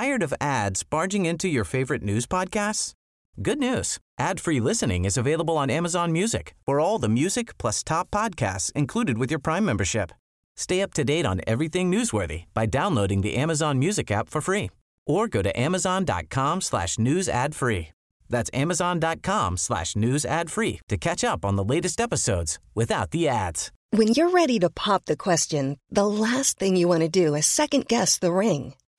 Tired of ads barging into your favorite news podcasts? Good news. Ad-free listening is available on Amazon Music for all the music plus top podcasts included with your Prime membership. Stay up to date on everything newsworthy by downloading the Amazon Music app for free or go to amazon.com/newsadfree. That's amazon.com/newsadfree to catch up on the latest episodes without the ads. When you're ready to pop the question, the last thing you want to do is second-guess the ring.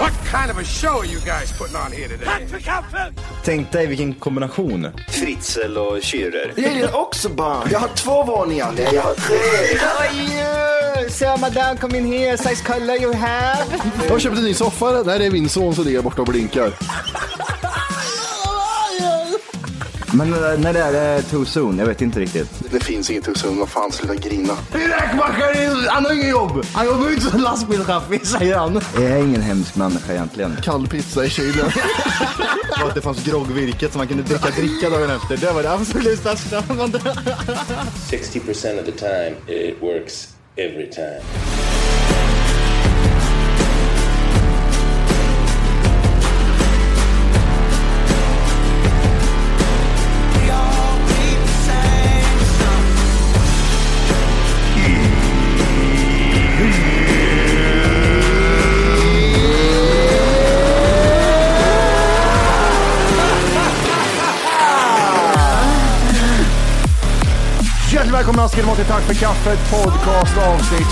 What kind of a show are you guys putting on here today? Tack för kaffet! Tänk dig vilken kombination. Fritzel och Kyrer. Jag är också barn. Jag har 2 våningar. Nej, jag har 3. So, madame, come in here. Size color you have. Jag har köpt en ny soffa. Nej, det är min son som ligger borta och blinkar. Men när det är too soon, jag vet inte riktigt. Det finns inget too soon, vad fan, sluta grina. Räkmackare, han har ingen jobb. Han jobbar ut som lastbilschaffis, säger han. Jag är ingen hemsk människa egentligen. Kall pizza i kylen. Och att det fanns groggvirket som man kunde dricka dagen efter. Det var det absolut största. 60% of the time, it works every time. Välkomna ska ni vara till Tack för kaffet, podcast avsnitt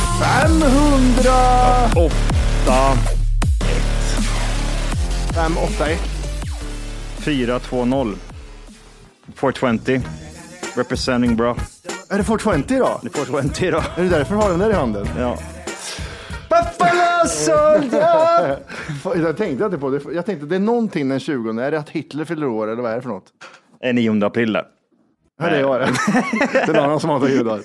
581 420 420 representing bra. Är det 420 idag? Det är 420 idag. Är det därför har den där i handen? Ja. Jag tänkte inte på det. Jag tänkte det är någonting den 20. Är det att Hitler fyller år eller vad är det för något? 9 april där. Hör det var det. Det är någon annan som har ljudar.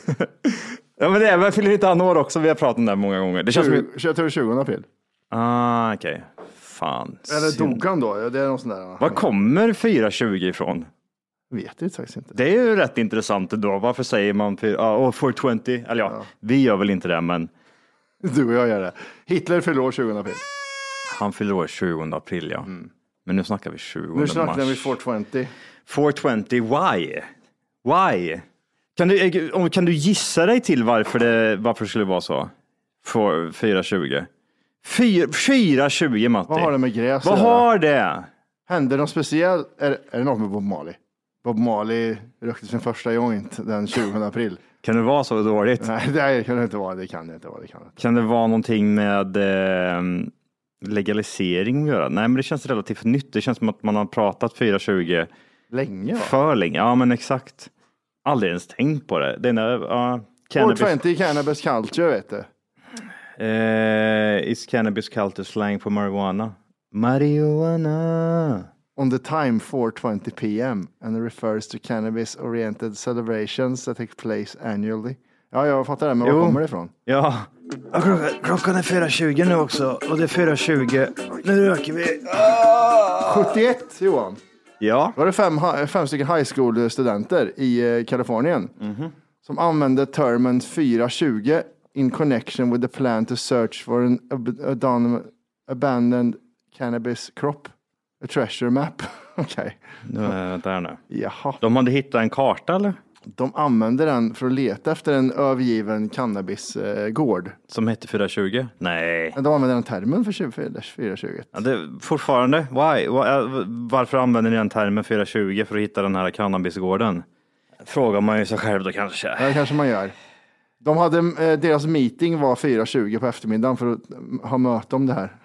Ja, men det är väl fyller inte han år också. Vi har pratat om det många gånger. Det känns som 20 april. Ah, okej. Okay. Fan. Eller dog han då? Det är någon sån där. Var kommer 420 ifrån? Vet jag faktiskt inte. Det är ju rätt intressant då. Varför säger man 420? Eller ja, vi gör väl inte det, men... Du och jag gör det. Hitler fyller år 20 april. Han fyller år 20 april, ja. Mm. Men nu snackar vi 20 mars. Nu snackar vi 420. 420, why? Why? Kan du gissa dig till varför det skulle vara så? 420. 420, Matti. Vad har det med gräs? Vad har det? Händer något speciellt? Är det något med Bob Marley? Bob Marley rökte sin första joint den 20 april. Kan det vara så dåligt? Nej, det kan det inte vara. Kan det vara någonting med legalisering att göra? Nej, men det känns relativt nytt. Det känns som att man har pratat 420 länge, va? För länge, ja men exakt. Aldrig ens tänkt på det. Det är när, cannabis... Or 20 cannabis culture, vet du. Is cannabis culture slang for marijuana? Marijuana. On the time 4:20 p.m. and it refers to cannabis-oriented celebrations that take place annually. Ja, jag fattar det, men var kommer det ifrån? Ja. Klockan är 4:20 nu också, och det är 4:20. Nu röker vi. 71, Johan. Ja. Var det fem stycken high school-studenter i Kalifornien som använde termen 420 in connection with the plan to search for an abandoned cannabis crop, a treasure map. Okej. Okay. Jaha. De hade hittat en karta, eller? De använde den för att leta efter en övergiven cannabisgård. Som hette 420? Nej. De använde den termen för 420. Ja, det, fortfarande. Why? Varför använder ni den termen 420 för att hitta den här cannabisgården? Frågar man ju sig själv då kanske. Ja, det kanske man gör. De hade, deras meeting var 420 på eftermiddagen för att ha möte om det här.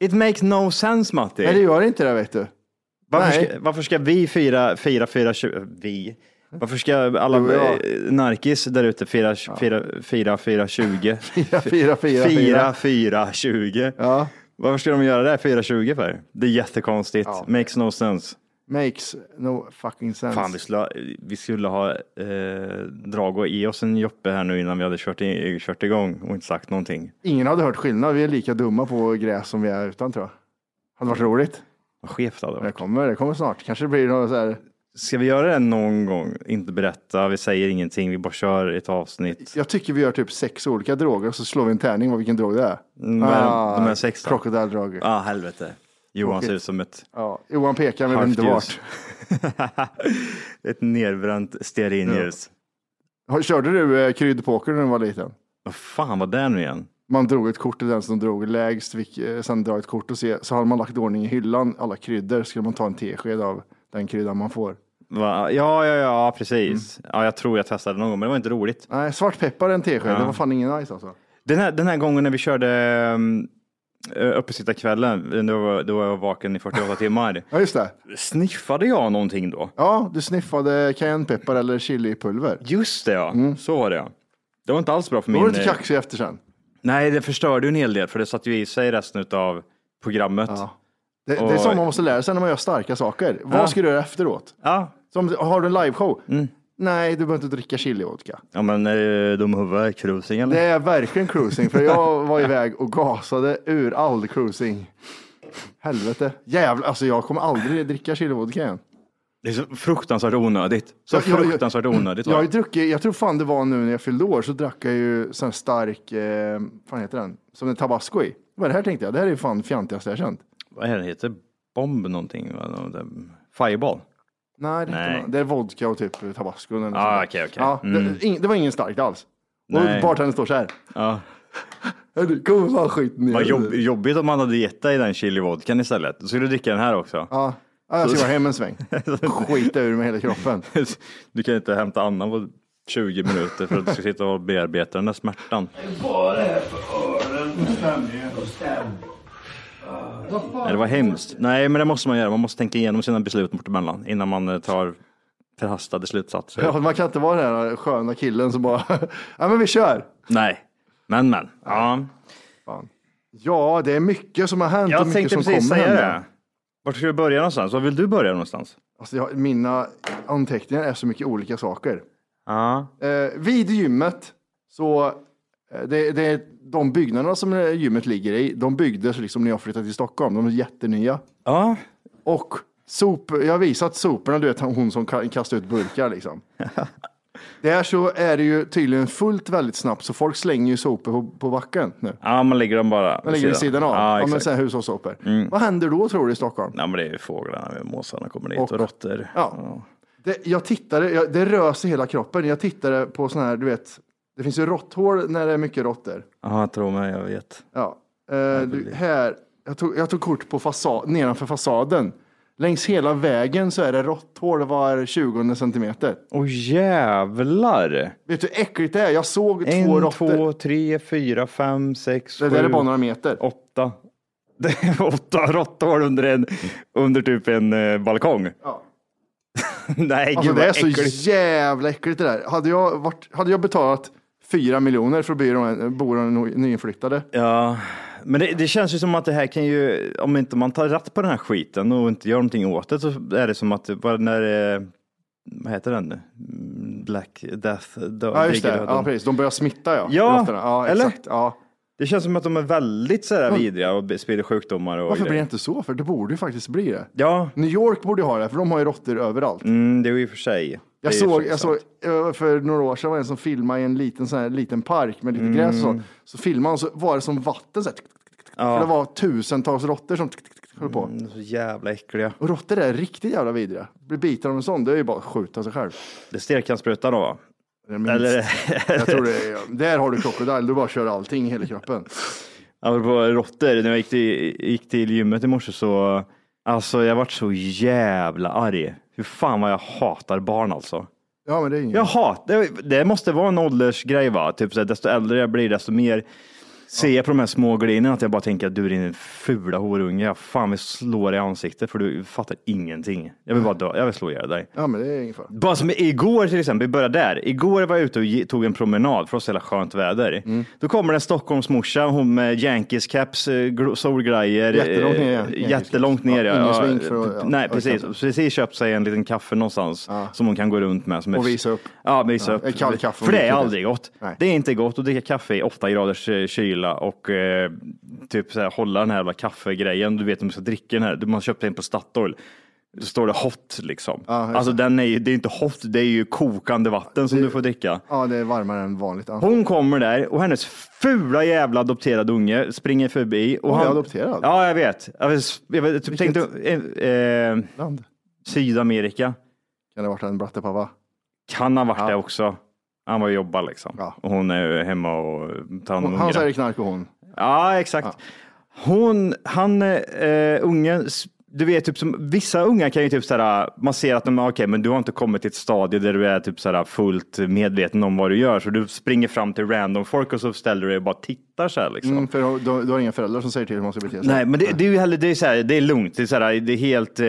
It makes no sense, Matti. Nej, det gör inte det, vet du. Varför ska vi fira 420? Vi... Varför ska alla narkis där ute fira 4-4-4-20? 4-4-4-20. Varför ska de göra det här 420 för? Det är jättekonstigt. Ja. Makes no sense. Makes no fucking sense. Fan, vi skulle ha drag och i oss en joppe här nu innan vi hade kört igång och inte sagt någonting. Ingen hade hört skillnad. Vi är lika dumma på gräs som vi är utan, tror jag. Hade varit roligt. Vad skevt hade varit. Det kommer snart. Kanske blir det något så här... Ska vi göra det någon gång? Inte berätta, vi säger ingenting, vi bara kör ett avsnitt. Jag tycker vi gör typ 6 olika droger och så slår vi en tärning vilken drog det är. De är 6 då. Krokodildroger. Ja, helvete. Johan ser ut som ett... Ja, Johan pekar med inte vart. Ett nedbränt stearinljus. Ja. Körde du kryddpoker när du var liten? Vad fan var det nu igen? Man drog ett kort till den som drog lägst, sen drar ett kort och se. Så hade man lagt ordning i hyllan, alla kryddor, skulle man ta en tesked av den kryddan man får. Va? Ja, precis. Mm. Ja, jag tror jag testade någon gång, men det var inte roligt. Nej, svartpeppar en tesked, det var fan ingen nice alltså. Den här gången när vi körde uppesittarkvällen, då var jag vaken i 48 timmar. Ja, just det. Sniffade jag någonting då? Ja, du sniffade cayennepeppar eller chilipulver. Just det, ja. Mm. Så var det, ja. Det var inte alls bra för min... Var du inte kaxig efter sen? Nej, det förstörde ju en hel del, för det satt ju i sig resten av programmet. Ja. Det är som man måste lära sig när man gör starka saker. Vad ska du göra efteråt? Ja. Som, har du en liveshow? Mm. Nej, du behöver inte dricka chilivodka. Ja, men de har cruising eller? Det är verkligen cruising, för jag var iväg och gasade ur all cruising. Helvete. Jävlar, alltså jag kommer aldrig dricka chilivodka igen. Det är så fruktansvärt onödigt. Jag tror fan det var nu när jag fyllde år, så drack jag ju sån stark, fan heter den? Som en tabasco i. Vad det här tänkte jag, det här är ju fan fjantigaste jag känt. Vad är det heter? Bomb någonting? Fireball? Nej, det är vodka och typ tabasco. Okej. Ja, det var ingen starkt alls. Nej. Och bartendern står så här. Ja. Kom fan skit ner. Vad jobbigt om man hade gett dig den chilivodkan istället. Så skulle du dricka den här också. Ja. Jag ska vara hem en sväng. Skita ur med hela kroppen. Du kan inte hämta annan på 20 minuter för att du ska sitta och bearbeta den där smärtan. Vad är det här för öron? Det var hemskt. Nej, men det måste man göra. Man måste tänka igenom sina beslut mot emellan innan man tar förhastade slutsatser. Ja, man kan inte vara den här sköna killen som bara... Ja, men vi kör! Nej, men. Ja. Ja, det är mycket som har hänt och mycket som kommer hända. Vart ska vi börja någonstans? Var vill du börja någonstans? Alltså, mina anteckningar är så mycket olika saker. Vid gymmet så... Det är de byggnaderna som gymmet ligger i. De byggdes liksom när jag flyttade till Stockholm. De är jättenya. Ja. Och jag har visat soporna. Du vet hon som kastar ut burkar liksom. Där så är det ju tydligen fullt väldigt snabbt. Så folk slänger ju sopor på backen nu. Ja, man lägger dem bara. Man lägger vid sidan av. Ja, men så här hushållssopor. Mm. Vad händer då, tror du, i Stockholm? Nej, men det är ju fåglarna. Måsarna kommer dit och råttor. Ja. Det rör sig hela kroppen. Jag tittade på sån här, du vet... Det finns ju råtthål när det är mycket råttor. Ja, jag tror mig, jag vet. Ja. Jag tog kort på nedanför fasaden. Längs hela vägen så är det råtthål var 20 centimeter. Åh, jävlar! Vet du hur äckligt det är? Jag såg 2 råttor. 1, 2, 3, 4, 5, 6, 7... Det där är bara några meter. 8. Det är 8 råtthål under typ en balkong. Ja. Nej, alltså, det är så jävla äckligt det där. Hade jag betalat 4 miljoner för att bo de nyinflyttade. Ja, men det känns ju som att det här kan ju... Om inte man tar rätt på den här skiten och inte gör någonting åt det, så är det som att bara när... Vad heter den nu? Black Death. Ja, just det. Ja, precis. De börjar smitta, ja. Ja, eller? Exakt. Ja. Det känns som att de är väldigt så där vidriga och sprider sjukdomar. Varför blir det inte så? För det borde ju faktiskt bli det. Ja. New York borde ha det, för de har ju råttor överallt. Det är ju för sig. Jag såg för några år sedan var det en som filmade i en liten park med lite gräs och sånt. Så filmade han, så var det som vatten så här. För det var tusentals råttor som höll på. Så jävla äckliga. Och råttor är riktigt jävla vidriga. Blir bitar av en sån, det är ju bara att skjuta sig själv. Det stekkansprutar då, va? Jag tror där har du krokodil, du bara kör allting i hela kroppen. Ja, på råttor, när jag gick till gymmet i morse, så alltså jag vart så jävla arg. Hur fan vad jag hatar barn alltså. Ja, men det är inget. Det måste vara en åldersgrej, va? Typ så här, desto äldre jag blir, desto mer ser jag på de här små glinen att jag bara tänker att du är din fula horunge. Jag fan vill slå dig i ansiktet för du fattar ingenting. Jag vill bara dö. Jag vill slå ihjäl dig. Ja, men det är ingen fara. Bara som igår till exempel, vi började där. Igår var jag ute och tog en promenad för att ställa skönt väder. Mm. Då kommer en Stockholmsmorsa, hon med Yankees caps, solgrejer. Jättelångt ner. Nej, precis. Precis köpt sig en liten kaffe någonstans som hon kan gå runt med. Som och visa upp. Ja, visa upp. Kall kaffe. För det är aldrig gott. Nej. Det är inte gott att dricka kaffe i 8 graders kyla och typ så här, hålla den här jävla kaffegrejen. Du vet om du ska dricka den här. Du måste köpa den på Statoil. Så står det hot liksom. Ah, alltså den är ju, det är inte hot, det är ju kokande vatten som du får dricka. Ja, det är varmare än vanligt. Ah. Hon kommer där och hennes fula jävla adopterade unge springer förbi. Och han är adopterad? Ja, jag vet. Jag typ tänkte... land? Sydamerika. Kan det ha varit en brattepava? Kan ha varit det också. Han var ju jobba liksom. Ja. Och hon är hemma och tar hand om ungarna. Han säger knark och hon. Ja, exakt. Ja. Ungen... Du vet typ som vissa unga kan ju typ såhär, man ser att de men du har inte kommit till ett stadie där du är typ såhär fullt medveten om vad du gör, så du springer fram till random folk och så ställer du dig och bara tittar såhär liksom. För du har inga föräldrar som säger till hur man ska bete sig. Nej, men det är ju heller, det är såhär, det är lugnt, det är såhär, det är helt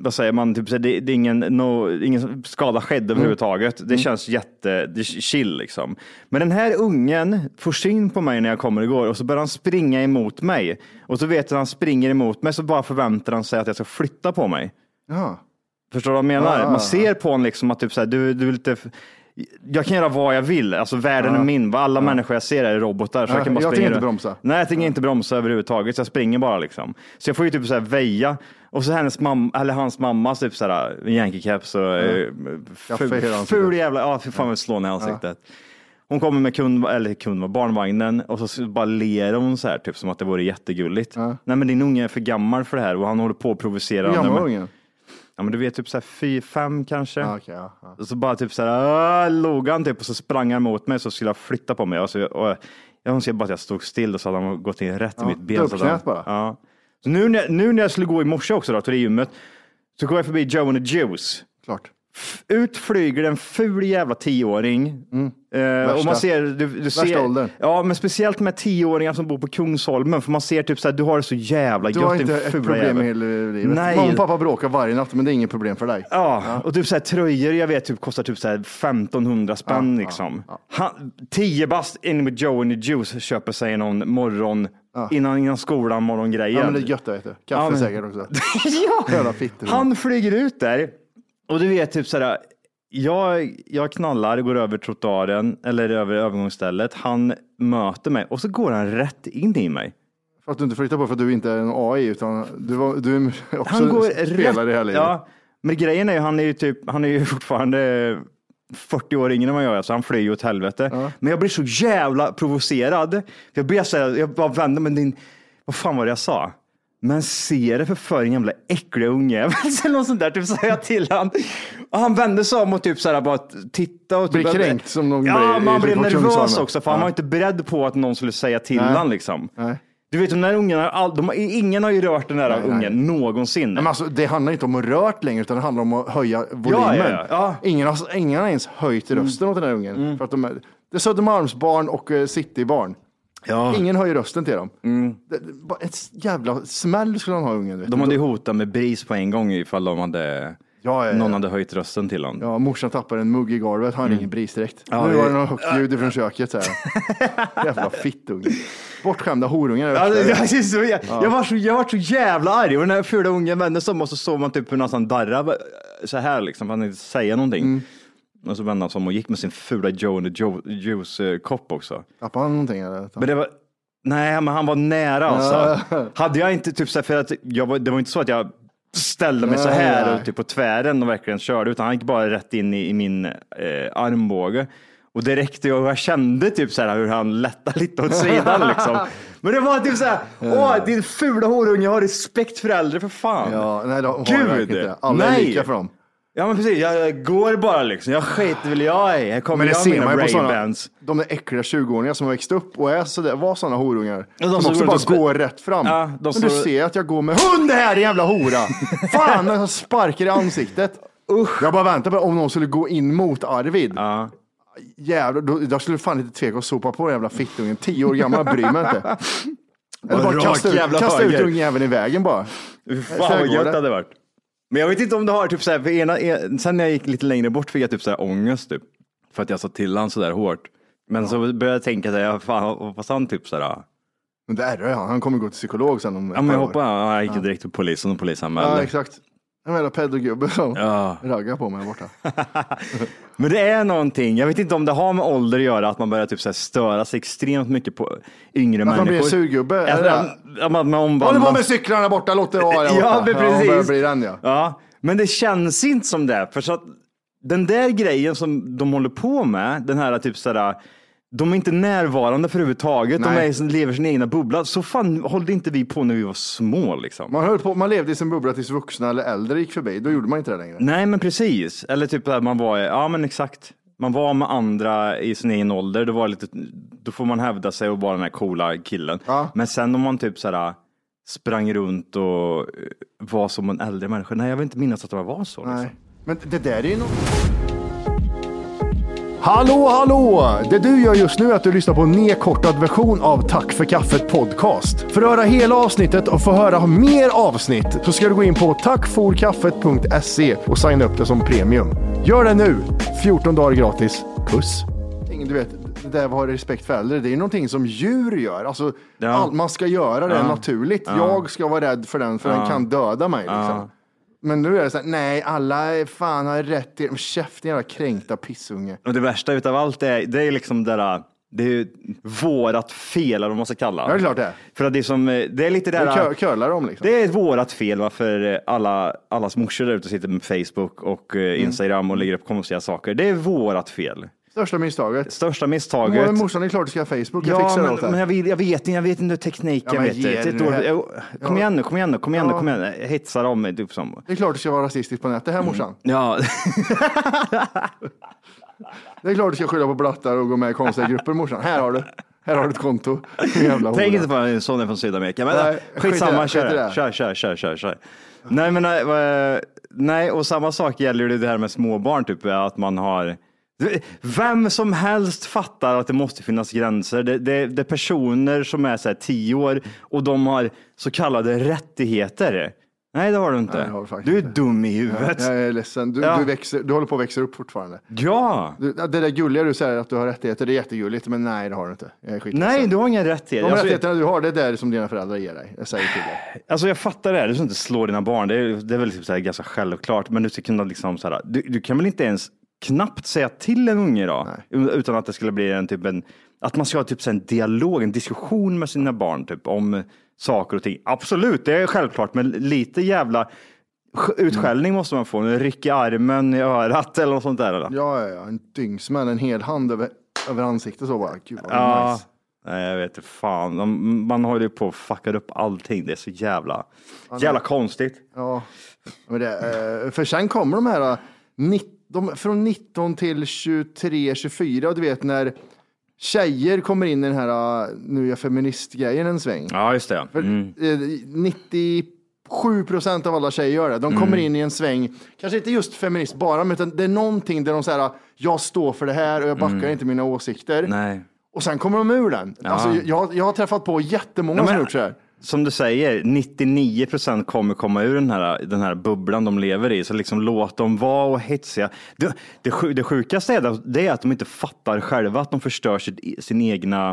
vad säger man, typ såhär, det är ingen skada skedde överhuvudtaget. Det känns chill liksom. Men den här ungen får syn på mig när jag kommer igår och så börjar han springa emot mig. Och så vet jag att han springer emot mig, så bara förväntar han sig att jag ska flytta på mig. Ja. Förstår du vad jag menar? Ja. Man ser på honom liksom att typ såhär, du är lite... Jag kan göra vad jag vill. Alltså världen är min. Alla människor jag ser är robotar. Så jag kan bara springa. Jag tänker inte bromsa. Nej, jag tänker inte bromsa överhuvudtaget. Så jag springer bara liksom. Så jag får ju typ så här väja. Och så hennes mamma, eller hans mamma, typ så här Yankee caps och ful jävla... Ja, för fan, vi slår ner ansiktet. Hon kommer med barnvagnen. Och så bara ler hon så här, typ som att det vore jättegulligt. Nej, men din unge är för gammal för det här. Och han håller på att provocera. Hur gammal ungen? Ja, men du vet typ så här 4-5 kanske. Och så bara typ så här logan typ, och så sprang han mot mig så skulle jag flytta på mig och hon ser bara att jag stod still och så hade han gått in rätt i mitt ben bara. Ja. Så nu när jag skulle gå i morse också då till det gymmet, så går jag förbi Joe and the Juice. Klart. Utflyger den ful jävla 10-åring. Och man ser du ser, ja, men speciellt med 10-åringar som bor på Kungsholmen, för man ser typ så här, du har det så jävla gött, en ful jävel. Du har inte ett problem med hela livet. Nej. Mamma och pappa bråkar varje natt, men det är inget problem för dig. Ja. Och typ så här tröjor, jag vet typ kostar typ så här 1500 spänn liksom. 10 bast in med Joe and the Juice, köper sig någon morgon innan skolan morgongrejer. Ja, men det är gött, vet du. Kaffe säkert också. Han flyger ut där. Och du vet typ såhär, jag knallar, går över trottoaren eller över övergångsstället. Han möter mig och så går han rätt in i mig. För att du inte flyttar på, för att du inte är en AI, utan du är också han går spelare i hela livet. Ja, men grejen är ju, han är ju fortfarande 40 år yngre än vad jag är, så han flyr åt helvete. Men jag blir så jävla provocerad. Jag blir så här, jag bara vänder mig, vad fan var det jag sa? Men ser det för en jävla äcklig unge eller något sånt där, typ sa jag till han. Och han vände sig om och typ såhär bara titta och typ blir kränkt som någon. Ja, man blir nervös också, för han var inte beredd på att någon skulle säga till han liksom. Nej. Du vet, de där ungarna, ingen har ju rört den där ungen någonsin. Men alltså, det handlar inte om att rört längre, utan det handlar om att höja volymen. Ja. Ingen har ens höjt rösten åt den där ungen. För att det är Södermalmsbarn och Citybarn. Ja. Ingen har ju rösten till dem. Bara ett jävla smäll skulle han ha, ungen. Vet de hade ju hotat med BRIS på en gång ifall de hade... någon hade höjt rösten till honom. Ja, morsan tappar en mugg i golvet. Han ingen BRIS direkt. Ja, nu var det något högt ljud från köket. Så här. Jävla fittungen. Bortskämda horungar. Jag var så jävla arg. Och när jag fula ungen vände så måste såg man typ hur nästan darra så här liksom. Han inte säga någonting. Och så vände han som och gick med sin fula Joe and the Juice-kopp också. Tappade han någonting? Eller? Men det var... Nej, men han var nära alltså. Hade jag inte typ så här, för att det var inte så att jag ställde mig så här och typ på tvären och verkligen körde, utan han gick bara rätt in i min armbåge. Och det räckte jag kände typ så här hur han lättade lite åt sidan liksom. Men det var typ så här, åh, din fula horunge, jag har respekt för äldre för fan. Ja, nej, Gud, alla är lika för dem. Ja, men precis, jag går bara liksom. Jag skiter väl jag i. Här kommer jag med mina Ray-Bans. De där äckliga 20-åringar som har växt upp och är sådär, var sådana horungar. Ja, de som också bara går rätt fram. Ja, men du ser att jag går med hund här, jävla hora! Fan, jag sparkar i ansiktet. Usch. Jag bara väntar på om någon skulle gå in mot Arvid. jävlar, då skulle fan inte tveka att sopa på den jävla fittungen. 10 år gammal, bryr mig inte. Eller bara kasta ut ungen jäveln i vägen bara. Fan vad gött det hade varit. Men jag vet inte om du har typ så här, för sen när jag gick lite längre bort fick jag typ så här ångest typ. För att jag sa till han så där hårt. Men ja. Så började jag tänka så här, fan, vad han typ så här. Men det är det, han kommer gå till psykolog sen om. Ja, men jag hoppade, han gick direkt till polisen och polisanmälde. Ja, exakt. En jävla pedogubbe som raggar på mig borta. Men det är någonting, jag vet inte om det har med ålder att göra, att man börjar typ så här störa sig extremt mycket på yngre att människor. Att man blir surgubbe? Håller på med cyklarna borta, låt det vara. Ja, men precis. Ja, men det känns inte som det. För så att den där grejen som de håller på med, den här typ sådär, de är inte närvarande för överhuvudtaget. Nej. De lever sin egna bubbla. Så fan hållde inte vi på när vi var små liksom. Man levde i sin bubbla tills vuxna eller äldre gick förbi. Då gjorde man inte det längre. Nej, men precis. Eller typ att man var, ja men exakt. Man var med andra i sin egen ålder. Det var lite, då får man hävda sig och vara den här coola killen. Ja. Men sen om man typ sådär sprang runt och var som en äldre människa. Nej, jag vill inte minnas att det var så. Nej. Liksom. Men det där är ju något... Hallå! Det du gör just nu är att du lyssnar på en nedkortad version av Tack för kaffet podcast. För att höra hela avsnittet och få höra mer avsnitt så ska du gå in på tackforkaffet.se och signa upp det som premium. Gör det nu! 14 dagar gratis. Puss! Du vet, det där var respekt för äldre. Det är någonting som djur gör. Alltså, man ska göra det naturligt. Jag ska vara rädd för den, för den kan döda mig liksom. Men nu är det så här, nej, alla fan har rätt till käften, jävla kränkta pissunge. Och det värsta utav allt är, det är liksom det där, det är vårat fel, eller vad man ska kalla det. Ja, det är klart det. För att det är som, det är lite det där. Det curlar dem liksom. Det är vårat fel, varför allas morsor där ute sitter med Facebook och Instagram och lägger upp konstiga saker. Det är vårat fel. Största misstaget. Morsan är klart du ska ha Facebook. Men jag vet inte tekniken. Kom igen nu. Jag hetsar om mig. Det är klart du ska vara rasistisk på nätet här, morsan. Ja. Det är klart du ska skylla på blattar och gå med i konstiga grupper, morsan. Här har du ett konto. Tänk inte på en sån är från Sydamerika. Men skitsamma, kör. Nej, och samma sak gäller ju det här med småbarn typ, att man har... Vem som helst fattar att det måste finnas gränser. Det är personer som är så här 10 år och de har så kallade rättigheter. Nej, det har du inte. Du är dum i huvudet. Ja, jag är ledsen. Du håller på att växa upp fortfarande. Ja. Det där gulliga du säger att du har rättigheter, det är jättegulligt, men nej, det har du inte. Nej, du har inga rättigheter. De rättigheterna du har, det är det som dina föräldrar ger dig. Jag säger till dig. Alltså, jag fattar det här. Du ska inte slå dina barn. Det är väl typ så här ganska självklart, men du ska kunna liksom så här, du kan väl inte ens knappt säga till en unge då. Nej. Utan att det skulle bli att man ska ha typ en dialog, en diskussion med sina barn typ om saker och ting. Absolut, det är självklart, men lite jävla utskällning måste man få. En ryck i armen, i örat eller något sånt där. Eller? Ja, en dyngsmäll, en hel hand över ansiktet så bara. Gud, ja, nice. Nej, jag vet inte, fan. Man håller ju på och fuckar upp allting. Det är så jävla konstigt. Ja, men för sen kommer de här 90. Från 19 till 23, 24. Och du vet när tjejer kommer in i den här nu är jag feministgrejen en sväng. Ja, just det. För 97% av alla tjejer gör det. De kommer in i en sväng. Kanske inte just feminist bara, men utan det är någonting där de säger jag står för det här och jag backar inte mina åsikter. Nej. Och sen kommer de ur den. Ja. Alltså, jag har träffat på jättemånga som gjort så här. Som du säger, 99% kommer komma ur den här bubblan de lever i. Så liksom låt dem vara och hetsiga. Det sjukaste är att de inte fattar själva att de förstör sin egna...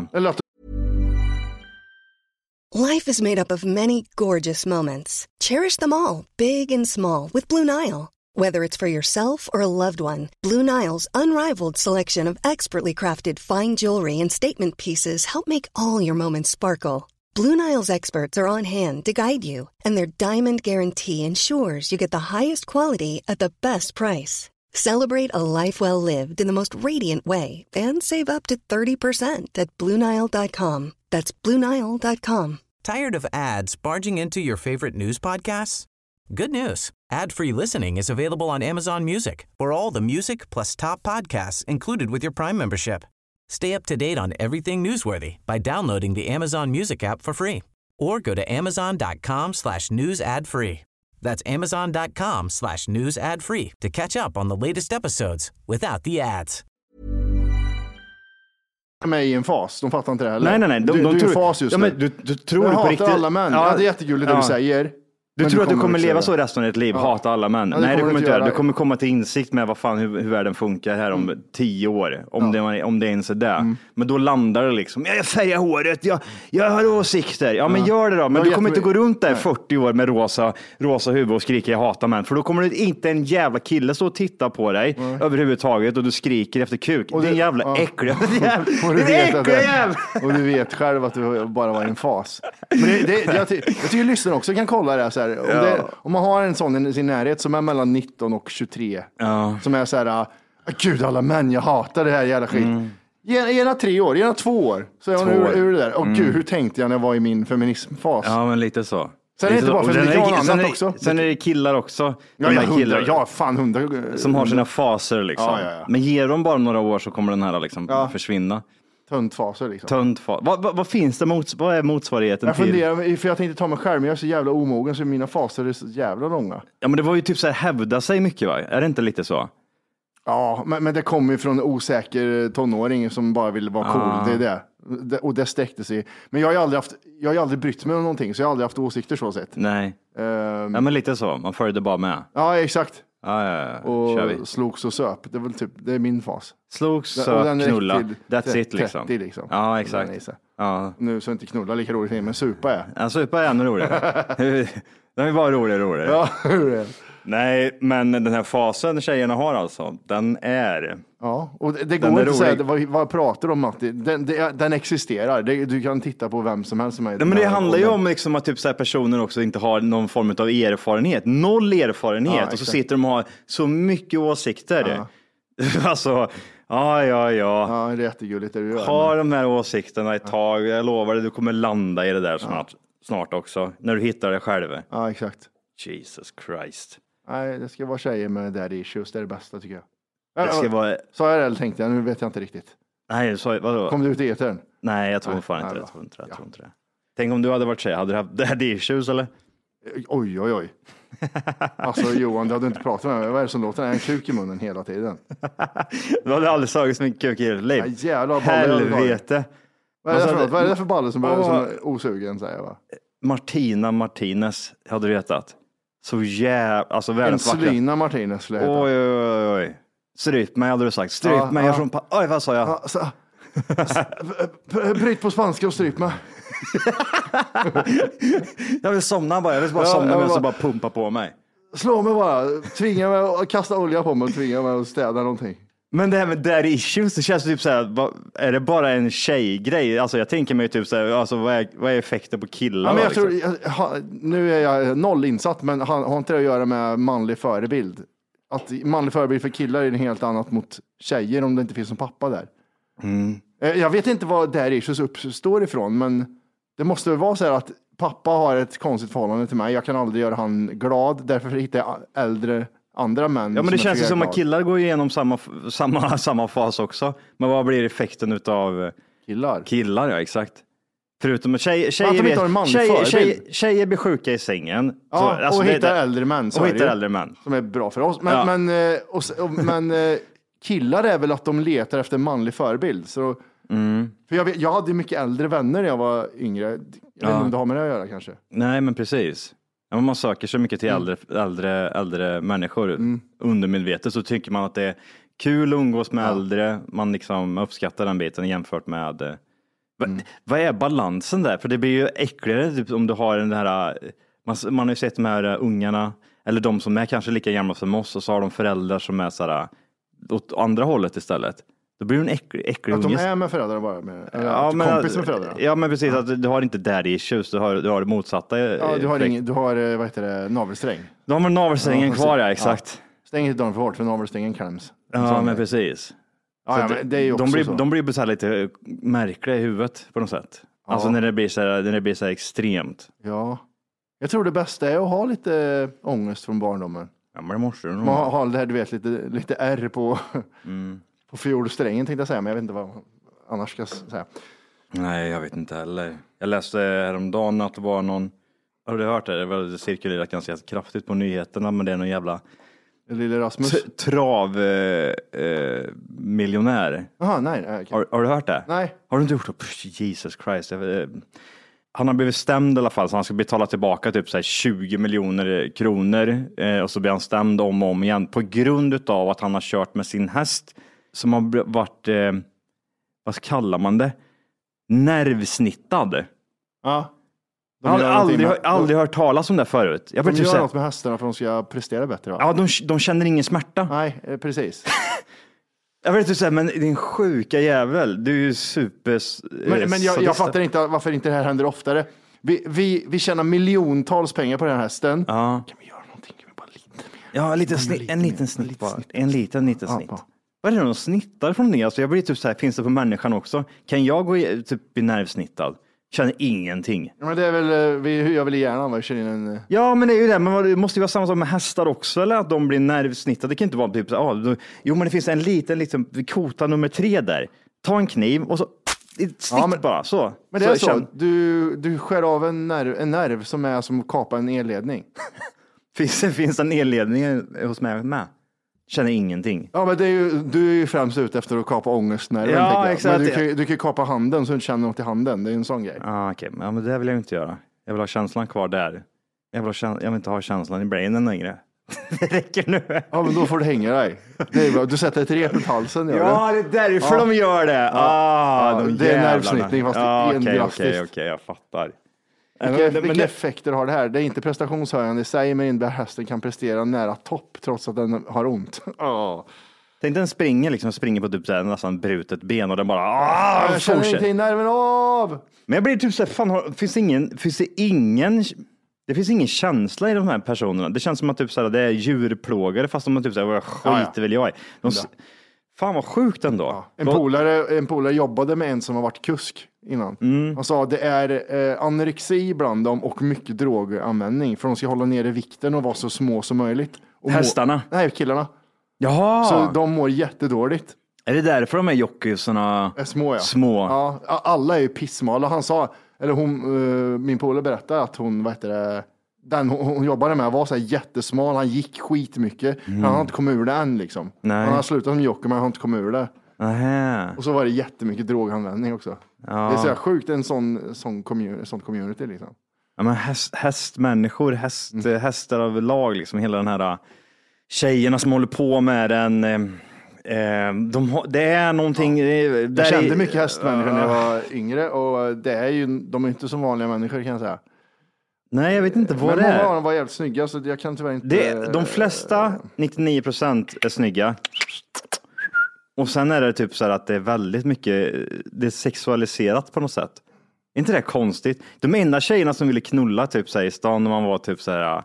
Life is made up of many gorgeous moments. Cherish them all, big and small, with Blue Nile. Whether it's for yourself or a loved one, Blue Nile's unrivaled selection of expertly crafted fine jewelry and statement pieces help make all your moments sparkle. Blue Nile's experts are on hand to guide you, and their diamond guarantee ensures you get the highest quality at the best price. Celebrate a life well lived in the most radiant way and save up to 30% at BlueNile.com. That's BlueNile.com. Tired of ads barging into your favorite news podcasts? Good news. Ad-free listening is available on Amazon Music for all the music plus top podcasts included with your Prime membership. Stay up to date on everything newsworthy by downloading the Amazon Music app for free or go to amazon.com/news ad free. That's amazon.com/news ad free to catch up on the latest episodes without the ads. mig i en fas. De fattar inte det heller. Nej. De tror, fas just nu. Du tror på riktigt. Alla män. Ja, det är jättegulligt det du säger. Du tror att du kommer leva så resten av ditt liv, hata alla män. Ja, nej, det kommer inte göra. Du kommer komma till insikt med vad fan, hur världen funkar här om 10 år. Om det ens är det. Mm. Men då landar det liksom, jag färgar håret, jag har åsikter. Ja, men gör det då. Men du kommer inte gå runt där 40 år med rosa huvud och skrika jag hatar män. För då kommer det inte en jävla kille stå och titta på dig överhuvudtaget och du skriker efter kuk. Och det är en jävla äcklig. Och du vet själv att du bara var i en fas. Men jag tycker lyssnaren också kan kolla det här. Om man har en sån i sin närhet som är mellan 19 och 23 som är så här, gud alla män, jag hatar det här jävla skit. Gärna 3 år, gärna 2 år. Så jag hur det där. Och gud, hur tänkte jag när jag var i min feminismfas? Ja, men lite så. Sen är det bara sen är det killar också. Fan, 100 som har sina faser liksom. Men ger de bara några år så kommer den här liksom försvinna. Töntfaser liksom. Vad finns det vad är motsvarigheten jag till? Jag funderar, för jag tänkte ta mig själv, men jag är så jävla omogen så mina faser är så jävla långa. Ja, men det var ju typ så här, hävda sig mycket, va? Är det inte lite så? Ja, men det kommer ju från en osäker tonåring som bara ville vara cool, det är det. Och det sträckte sig. Men jag har ju aldrig brytt mig om någonting, så jag har aldrig haft åsikter så sett. Nej. Ja, men lite så, man följde bara med. Ja, exakt. Och kör vi. Slogs och söp. Det är väl typ, det är min fas. Slogs, söp, knulla. That's it liksom. Ja, exakt. Nu så inte knulla lika roligt, men supa är. Ja, supa är ännu roligare. Den är bara roligare. Ja, roligare. Nej, men den här fasen tjejerna har alltså, den är... Ja, och det går inte att säga, vad pratar du om, Matti? Den existerar, du kan titta på vem som helst som är... Nej, men det handlar ju om liksom att typ så här personer också inte har någon form av erfarenhet, noll erfarenhet, och så sitter de och har så mycket åsikter. Alltså... Ja. Ja, det är jättegulligt det du gör. Har de här åsikterna ett tag, jag lovar dig, du kommer landa i det där snart också, när du hittar det själv. Ja, exakt. Jesus Christ. Nej, det ska vara tjejer med daddy issues, det är det bästa tycker jag. Det ska vara... Så jag det, tänkte jag, nu vet jag inte riktigt. Nej, så, vadå? Kom du ut i etern? Nej, jag tror fan inte det. Jag tror inte det. Tänk om du hade varit tjej, hade du haft daddy issues eller? Oj. Alltså Johan, det hade du inte pratat med mig. Vad är det som låter? En kuk i munnen hela tiden. Du hade aldrig sagit så mycket kuk i ditt liv. Jävla baller. Helvete. Vad är det för baller som är osugen, säger jag, va? Martina Martinez hade du vetat. Så jävla... Alltså världens vackra. Enslina Martinez skulle jag heta. Oj. Stryp mig hade du sagt. Stryp mig. Oj, vad sa jag? Bryt på spanska och stryp mig. Jag vill somna bara. Jag vill bara somna men så bara pumpa på mig. Slå mig bara. Tvinga mig att kasta olja på mig och tvinga mig att städa någonting. Men det här med daddy issues, det känns typ så här, är det bara en tjejgrej? Alltså jag tänker mig typ så här, alltså vad är effekten på killar? Ja, men jag tror, nu är jag noll insatt, men har inte det att göra med manlig förebild? Att manlig förebild för killar är en helt annat mot tjejer om det inte finns en pappa där. Mm. Jag vet inte vad daddy issues uppstår ifrån, men det måste väl vara så här att pappa har ett konstigt förhållande till mig. Jag kan aldrig göra han glad, därför hittar jag äldre andra män. Ja, men det känns ju som att killar går igenom samma fas också. Men vad blir effekten utav killar? Killar, ja, exakt. Förutom att tjejer blir sjuka i sängen. Ja, så, alltså, och hittar äldre män. Och hittar äldre män. Som är bra för oss. Men killar är väl att de letar efter manlig förebild. Så, för jag hade mycket äldre vänner när jag var yngre. Jag vet inte om det har med det att göra kanske. Nej, men precis. Man söker så mycket till äldre människor undermedvetet, så tycker man att det är kul att umgås med äldre. Man liksom uppskattar den biten jämfört med... Vad är balansen där? För det blir ju äckligare typ, om du har den här... Man har ju sett de här ungarna, eller de som är kanske lika gamla som oss, och så har de föräldrar som är så här, åt andra hållet istället. Då blir det en äcklig unge. Att de är med föräldrar bara? Kompis med föräldrar? Ja, men precis. Att du har inte daddy issues, du har det motsatta. Ja, du har vad heter det, navelsträng. Du har navelsträngen kvar, ja, exakt. Ja. Stäng inte dem för hårt, för navelsträngen kläms. Ja, men precis. Ja, men det är också de blir så här lite märkliga i huvudet på något sätt. Ja. Alltså när det blir så här extremt. Ja. Jag tror det bästa är att ha lite ångest från barndomen. Ja, men det måste du nog. Man har det här, du vet, lite ärr på... Och fjolsträngen tänkte jag säga, men jag vet inte vad annars ska jag säga. Nej, jag vet inte heller. Jag läste häromdagen att det var någon... Har du hört det? Det cirkulerar ganska kraftigt på nyheterna, men det är någon jävla Lille Rasmus. Travmiljonär. Jaha, nej. Okay. Har du hört det? Nej. Har du inte gjort det? Pff, Jesus Christ. Han har blivit stämd i alla fall, så han ska betala tillbaka typ så här 20 miljoner kronor. Och så blir han stämd om och om igen. På grund av att han har kört med sin häst. Som har varit, vad kallar man det? Nervsnittad. Ja. Jag har aldrig hört talas om det förut. Jag de gör något med hästarna för att de ska prestera bättre. Va? Ja, de känner ingen smärta. Nej, precis. Jag vet inte säga, men din sjuka jävel. Du är ju super... Men jag fattar inte varför inte det här händer oftare. Vi tjänar miljontals pengar på den här hästen. Ja. Kan vi göra någonting? Kan vi bara lite mer? Ja, en liten snitt. Ja, vad är det de snittar från det? Alltså, jag blir typ så här, finns det på människan också? Kan jag gå i, typ bli nervsnittad? Känner ingenting. Men det är väl hur jag vill gärna man känner en... Ja, men det är ju det. Men det måste ju vara samma sak med hästar också. Eller att de blir nervsnittade. Det kan inte vara typ så jo, men det finns en liten kota nummer 3 där. Ta en kniv och så... Snitt bara, så. Men det är så. Du skär av en nerv som är som kapar en elledning. Finns en elledning hos mig med? Känner ingenting. Ja, men det är du är ju främst ute efter att kapa ångestnerven. Ja, exakt. Men du kan ju kapa handen så du inte känner något i handen. Det är en sån grej. Ja, men det vill jag inte göra. Jag vill ha känslan kvar där. Jag vill inte ha känslan i brainen längre. Det räcker nu. Ja, men då får du hänga dig. Det är bra. Du sätter ett rep i halsen. Ja, det är därför de gör det. Det är nervsnittning fast endrastiskt. Okej, jag fattar. Vilka effekter har det här? Det är inte prestationshöjande i sig, men innebär hästen kan prestera nära topp trots att den har ont. Tänk den springer på typ såhär, nästan brutet ben och den bara jag känner inte i nerven av. Men jag blir typ såhär, fan, det finns ingen känsla i de här personerna. Det känns som att typ såhär, det är djurplågare fast de typ såhär, vad skit vill jag i. Fan vad sjukt ändå. Ja. En polare jobbade med en som har varit kusk innan. Han sa det är anorexi bland dem och mycket droganvändning. För de ska hålla nere vikten och vara så små som möjligt. Och hästarna? Nej, killarna. Jaha. Så de mår jättedåligt. Är det därför de här jockeyserna är små? Ja. Ja, alla är ju pissmala. Han sa, eller min polare berättade att hon, den hon jobbade med var så här jättesmal. Han gick skitmycket. Han har inte kommit ur det än liksom. Nej. Han har slutat med jockey men han har inte kommit ur det. Aha. Och så var det jättemycket droganvändning också. Ja. Det är så här sjukt en sån community liksom. Ja, men hästmänniskor, hästar överlag liksom. Hela den här tjejerna som håller på med den... det är någonting... Ja. Jag kände mycket hästmänniskor när jag var yngre. Och det är ju, de är inte som vanliga människor kan jag säga. Nej, jag vet inte vad det är. Men många var jävligt snygga så jag kan tyvärr inte... De flesta, 99% är snygga. Och sen är det typ så här att det är väldigt mycket... Det är sexualiserat på något sätt. Är inte det konstigt? De enda tjejerna som ville knulla typ så här, i stan när man var typ så här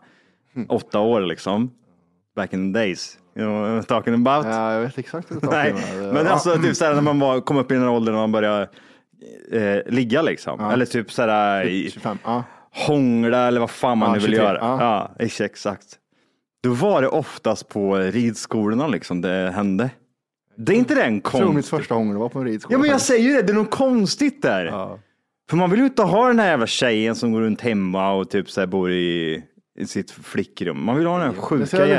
8 år liksom. Back in the days. You know what I'm talking about? Ja, jag vet exakt vad jag talking about. Nej, men alltså typ så här när man kom upp i den här åldern och man började ligga liksom. Ja. Eller typ så här... 25, ja. Hångla eller vad fan man nu vill göra. Ja, exakt. Då var det oftast på ridskolorna liksom det hände. Det är inte den konstigt. Jag tror mitt första hångel var på en ridskola. Ja, men jag säger ju det är nog konstigt där. Ja. För man vill ju inte ha den här jävla tjejen som går runt hemma och typ så här bor i sitt flickrum. Man vill ha den här sjuka jäveln.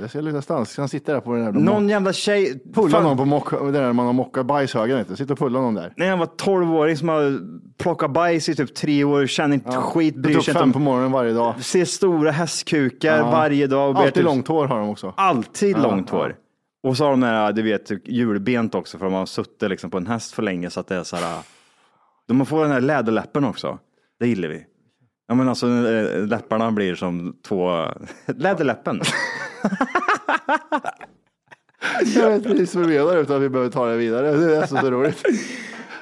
Jag ser lite stall. Han sitter där på den här. Någon jävla tjej. Pulla någon på där man har mockat bajshögen inte. Sitter och pulla någon där. Nej, han var 12-åring som har plockat bajs i typ 3 år. Känner inte skit. Bryr sig inte om på morgonen varje dag. Ser stora hästkukar varje dag. Och alltid långt hår har de också. Alltid långt hår. Och så har de här, du vet, julbent också. För de har suttit liksom på en häst för länge. Så att det är så här. De får den här läderläppen också. Det gillar vi. Ja, men alltså läpparna blir som 2 läderläppen. Jag vet inte som vi menar utan vi behöver ta det vidare. Det är så roligt.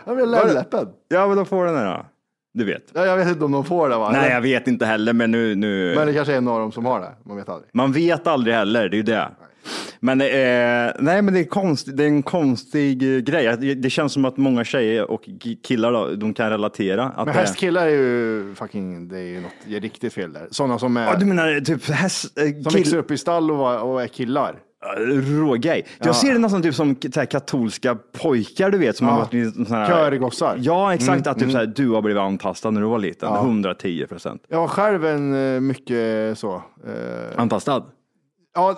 Ja, men läderläppen. Ja, men de får den här då. Du vet. Ja, jag vet inte om de får det va. Nej, jag vet inte heller men nu. Men det kanske är en av dem som har det. Man vet aldrig heller, det är ju det. Nej. Men nej, men det är en konstig grej. Det känns som att många tjejer och killar då, de kan relatera att men hästkillar är ju fucking det är ju något riktigt fel där. Såna som är du menar typ som växer upp i stall och är killar. Rågej. Jag ser det nästan typ som katolska pojkar du vet som har varit såna här körgossar. Ja, exakt att typ så här, du har blivit antastad när du var liten 110%. Jag var själv en mycket så antastad. Ja,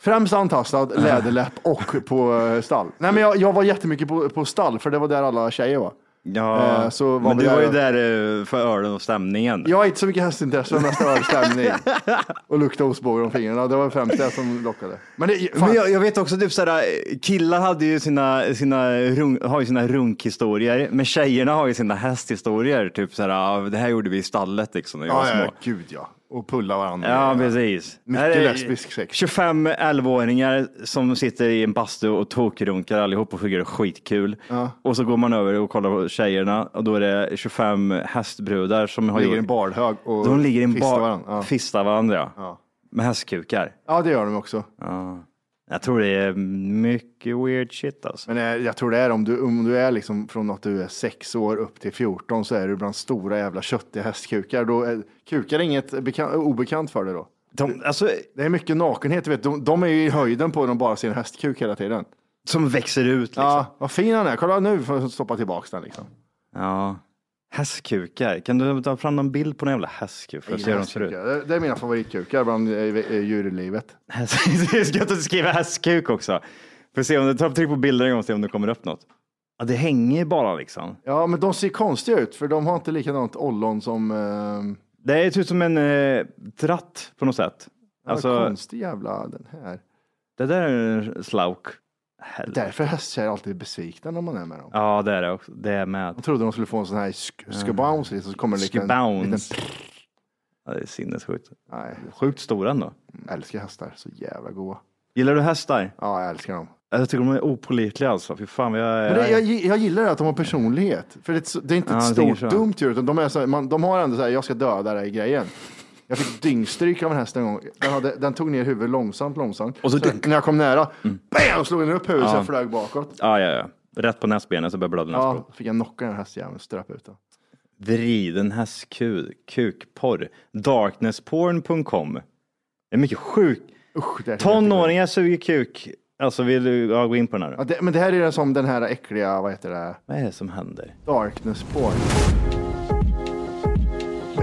Främst antastad, läderläpp och på stall. Nej, men jag var jättemycket på stall, för det var där alla tjejer var. Ja, så var men du var ju där för ölen och stämningen. Jag har inte så mycket hästintresse, men mest ölstämning. Och lukta ostbågar om fingrarna, det var främst det som lockade. Men jag vet också typ såhär, killar hade ju sina runkhistorier, men tjejerna har ju sina hästhistorier, typ såhär, det här gjorde vi i stallet liksom när jag var små. Ja, gud ja. Och pulla varandra. Ja, precis. Mycket lesbisk sex. 25-11-åringar som sitter i en bastu och tokrunkar allihop och tycker det är skitkul. Ja. Och så går man över och kollar på tjejerna och då är det 25 hästbrudar som har ligger i en barhög och de ligger i en fistar varandra. Ja. Fistar varandra. Ja. Med hästkukar. Ja, det gör de också. Ja. Jag tror det är mycket weird shit alltså. Men jag tror det är om du är liksom från att du är 6 år upp till 14 så är du bland stora jävla köttiga hästkukar. Då är kukar inget obekant för dig då. Det är mycket nakenhet, vet du. De är ju i höjden på de bara sin hästkuk hela tiden. Som växer ut liksom. Ja, vad fin han är. Kolla nu för att stoppa tillbaka den liksom. Ja, hästkukar. Kan du ta fram någon bild på den jävla hästkuk? För att se hur de ser ut? Det är mina favoritkukar bland djurlivet. Jag ska inte skriva hästkuk också. För att se om du tar tryck på bilder en gång och se om det kommer upp något. Ja, det hänger bara liksom. Ja, men de ser konstiga ut. För de har inte likadant ollon som... Det är typ som en tratt på något sätt. Ja, alltså, konstig jävla den här. Det där är en slauk. Helvete. Därför hästar är alltid besvikna när man är med dem. Ja, det är det också. Det är med. Jag trodde de skulle få en sån här skabounce. Så kommer det liten... Ja, det är sinnessjukt. Nej. Sjukt stora ändå. Jag älskar hästar. Så jävla goa. Gillar du hästar? Ja, jag älskar dem. Jag tycker de är opålitliga alltså. Fy fan, jag gillar att de har personlighet. För det är inte ett stort dumt djur. Utan de är så här, de har ändå så här, jag ska döda dig grejen. Jag fick dyngstryk av en häst en gång. Den tog ner huvudet långsamt. Och så när jag kom nära, bam, slog den upp huvudet och flög bakåt. Ja. Rätt på näsbenet så började blöda näsblod. Ja, fick jag knocka den hästjäveln och ströp ut den. Vriden hästkukporr. Darknessporn.com. Det är mycket sjukt. Tonåringar suger kuk. Alltså vill du gå in på den här? Ja, men det här är som den här äckliga, vad heter det? Vad är det som händer? Darknessporn.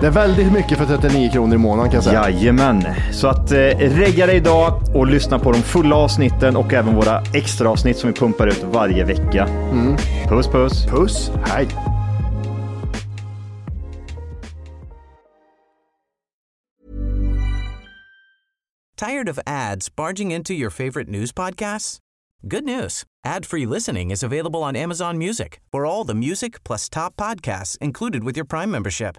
Det är väldigt mycket för 39 kronor i månaden kan jag säga. Jajamän. Så att regga dig idag och lyssna på de fulla avsnitten och även våra extra avsnitt som vi pumpar ut varje vecka. Puss, puss. Puss, hej. Tired of ads barging into your favorite news podcasts? Good news. Ad-free listening is available on Amazon Music for all the music plus top podcasts included with your Prime membership.